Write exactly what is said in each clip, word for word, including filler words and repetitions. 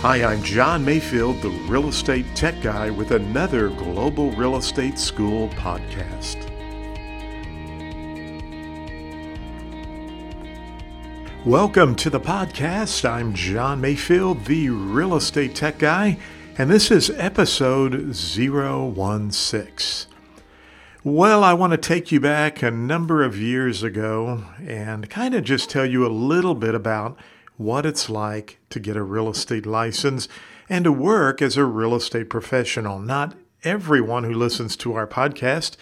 Hi, I'm John Mayfield, the Real Estate Tech Guy, with another Global Real Estate School podcast. Welcome to the podcast. I'm John Mayfield, the Real Estate Tech Guy, and this is episode zero one six. Well, I want to take you back a number of years ago and kind of just tell you a little bit about what it's like to get a real estate license and to work as a real estate professional. Not everyone who listens to our podcast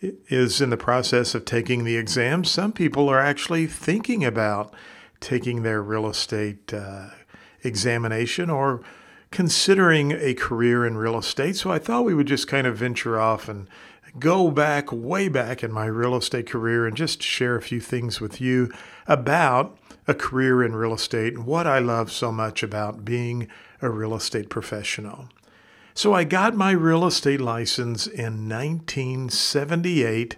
is in the process of taking the exam. Some people are actually thinking about taking their real estate uh, examination or considering a career in real estate. So I thought we would just kind of venture off and go back, way back in my real estate career and just share a few things with you about a career in real estate and what I love so much about being a real estate professional. So I got my real estate license in nineteen seventy-eight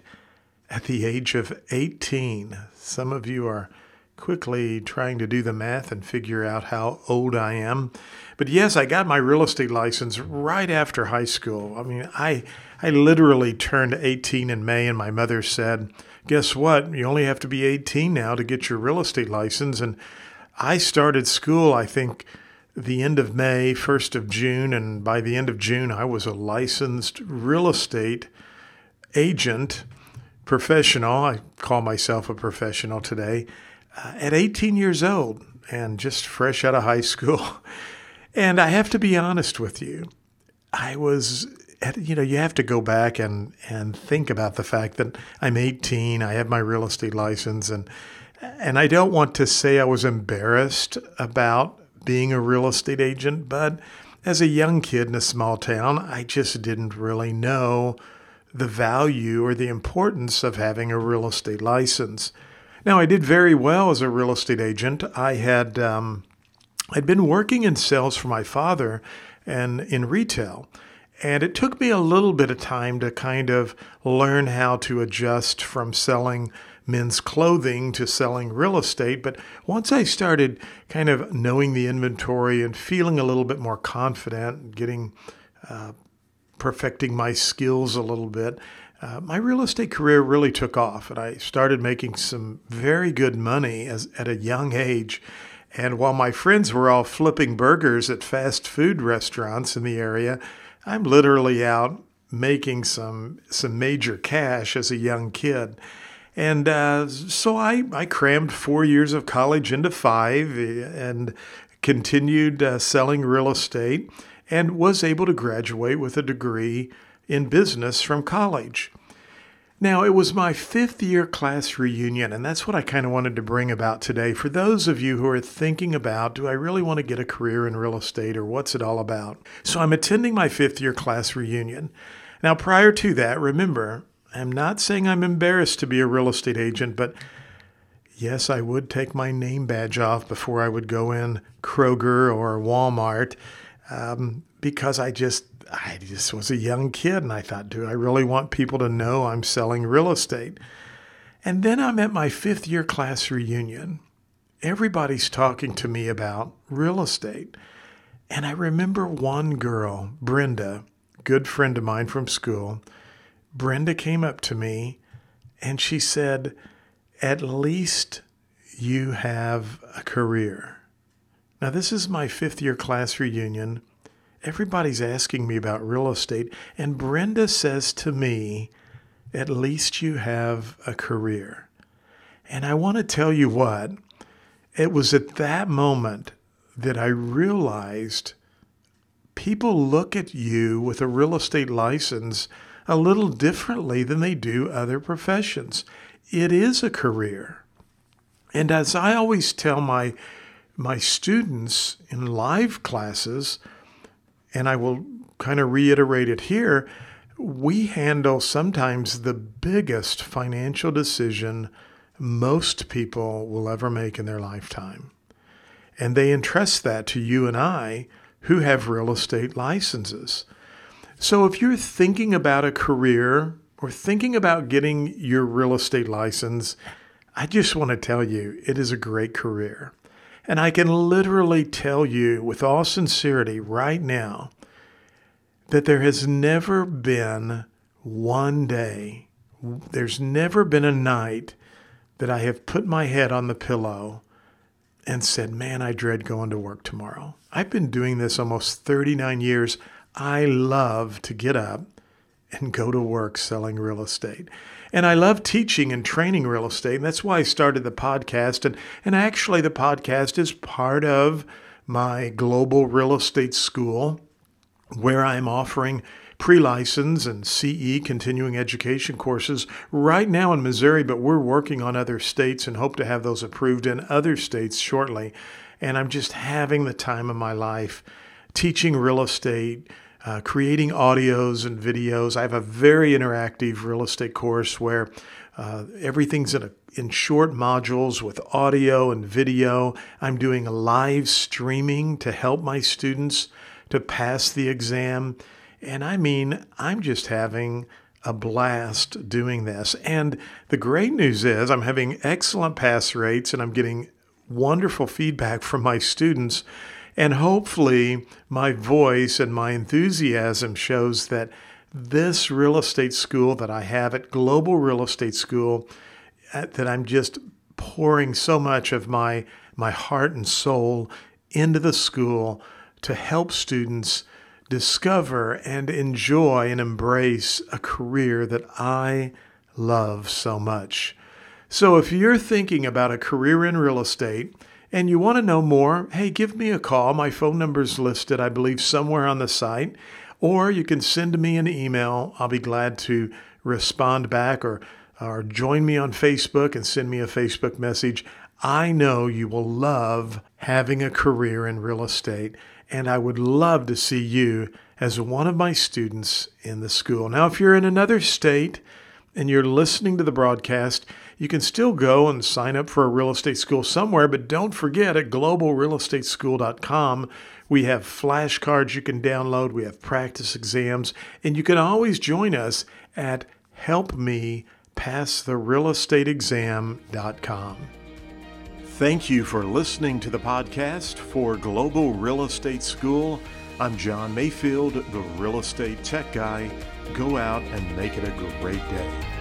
at the age of eighteen. Some of you are quickly trying to do the math and figure out how old I am. But yes, I got my real estate license right after high school. I mean, I I literally turned eighteen in May, and my mother said, "Guess what? You only have to be eighteen now to get your real estate license." And I started school, I think, the end of May, first of June. And by the end of June, I was a licensed real estate agent, professional. I call myself a professional today, uh, at eighteen years old and just fresh out of high school. And I have to be honest with you. I was... You know, you have to go back and, and think about the fact that I'm eighteen, I have my real estate license, and and I don't want to say I was embarrassed about being a real estate agent, but as a young kid in a small town, I just didn't really know the value or the importance of having a real estate license. Now, I did very well as a real estate agent. I had um, I'd been working in sales for my father and in retail. And it took me a little bit of time to kind of learn how to adjust from selling men's clothing to selling real estate. But once I started kind of knowing the inventory and feeling a little bit more confident, getting uh, perfecting my skills a little bit, uh, my real estate career really took off. And I started making some very good money as, at a young age. And while my friends were all flipping burgers at fast food restaurants in the area, I'm literally out making some some major cash as a young kid. And uh, so I, I crammed four years of college into five and continued uh, selling real estate and was able to graduate with a degree in business from college. Now, it was my fifth year class reunion, and that's what I kind of wanted to bring about today. For those of you who are thinking about, do I really want to get a career in real estate, or what's it all about? So I'm attending my fifth year class reunion. Now, prior to that, remember, I'm not saying I'm embarrassed to be a real estate agent, but yes, I would take my name badge off before I would go in Kroger or Walmart um, because I just I just was a young kid, and I thought, do I really want people to know I'm selling real estate? And then I'm at my fifth year class reunion. Everybody's talking to me about real estate. And I remember one girl, Brenda, good friend of mine from school. Brenda came up to me and she said, "At least you have a career." Now, this is my fifth year class reunion. Everybody's asking me about real estate, and Brenda says to me, "At least you have a career." And I want to tell you what, it was at that moment that I realized people look at you with a real estate license a little differently than they do other professions. It is a career. And as I always tell my, my students in live classes, and I will kind of reiterate it here, we handle sometimes the biggest financial decision most people will ever make in their lifetime. And they entrust that to you and I who have real estate licenses. So if you're thinking about a career or thinking about getting your real estate license, I just want to tell you, it is a great career. And I can literally tell you with all sincerity right now that there has never been one day, there's never been a night that I have put my head on the pillow and said, man, I dread going to work tomorrow. I've been doing this almost thirty-nine years. I love to get up and go to work selling real estate. And I love teaching and training real estate. And that's why I started the podcast. And, and actually, the podcast is part of my Global Real Estate School, where I'm offering pre-license and C E continuing education courses right now in Missouri, but we're working on other states and hope to have those approved in other states shortly. And I'm just having the time of my life teaching real estate, Uh, creating audios and videos. I have a very interactive real estate course where uh, everything's in, a, in short modules with audio and video. I'm doing live streaming to help my students to pass the exam. And I mean, I'm just having a blast doing this. And the great news is I'm having excellent pass rates and I'm getting wonderful feedback from my students. And hopefully my voice and my enthusiasm shows that this real estate school that I have at Global Real Estate School, that I'm just pouring so much of my, my heart and soul into the school to help students discover and enjoy and embrace a career that I love so much. So if you're thinking about a career in real estate, and you want to know more, hey, give me a call. My phone number is listed, I believe, somewhere on the site. Or you can send me an email. I'll be glad to respond back, or, or join me on Facebook and send me a Facebook message. I know you will love having a career in real estate, and I would love to see you as one of my students in the school. Now, if you're in another state and you're listening to the broadcast, you can still go and sign up for a real estate school somewhere, but don't forget at global real estate school dot com, we have flashcards you can download, we have practice exams, and you can always join us at help me pass the real estate exam dot com. Thank you for listening to the podcast for Global Real Estate School. I'm John Mayfield, the real estate tech guy. Go out and make it a great day.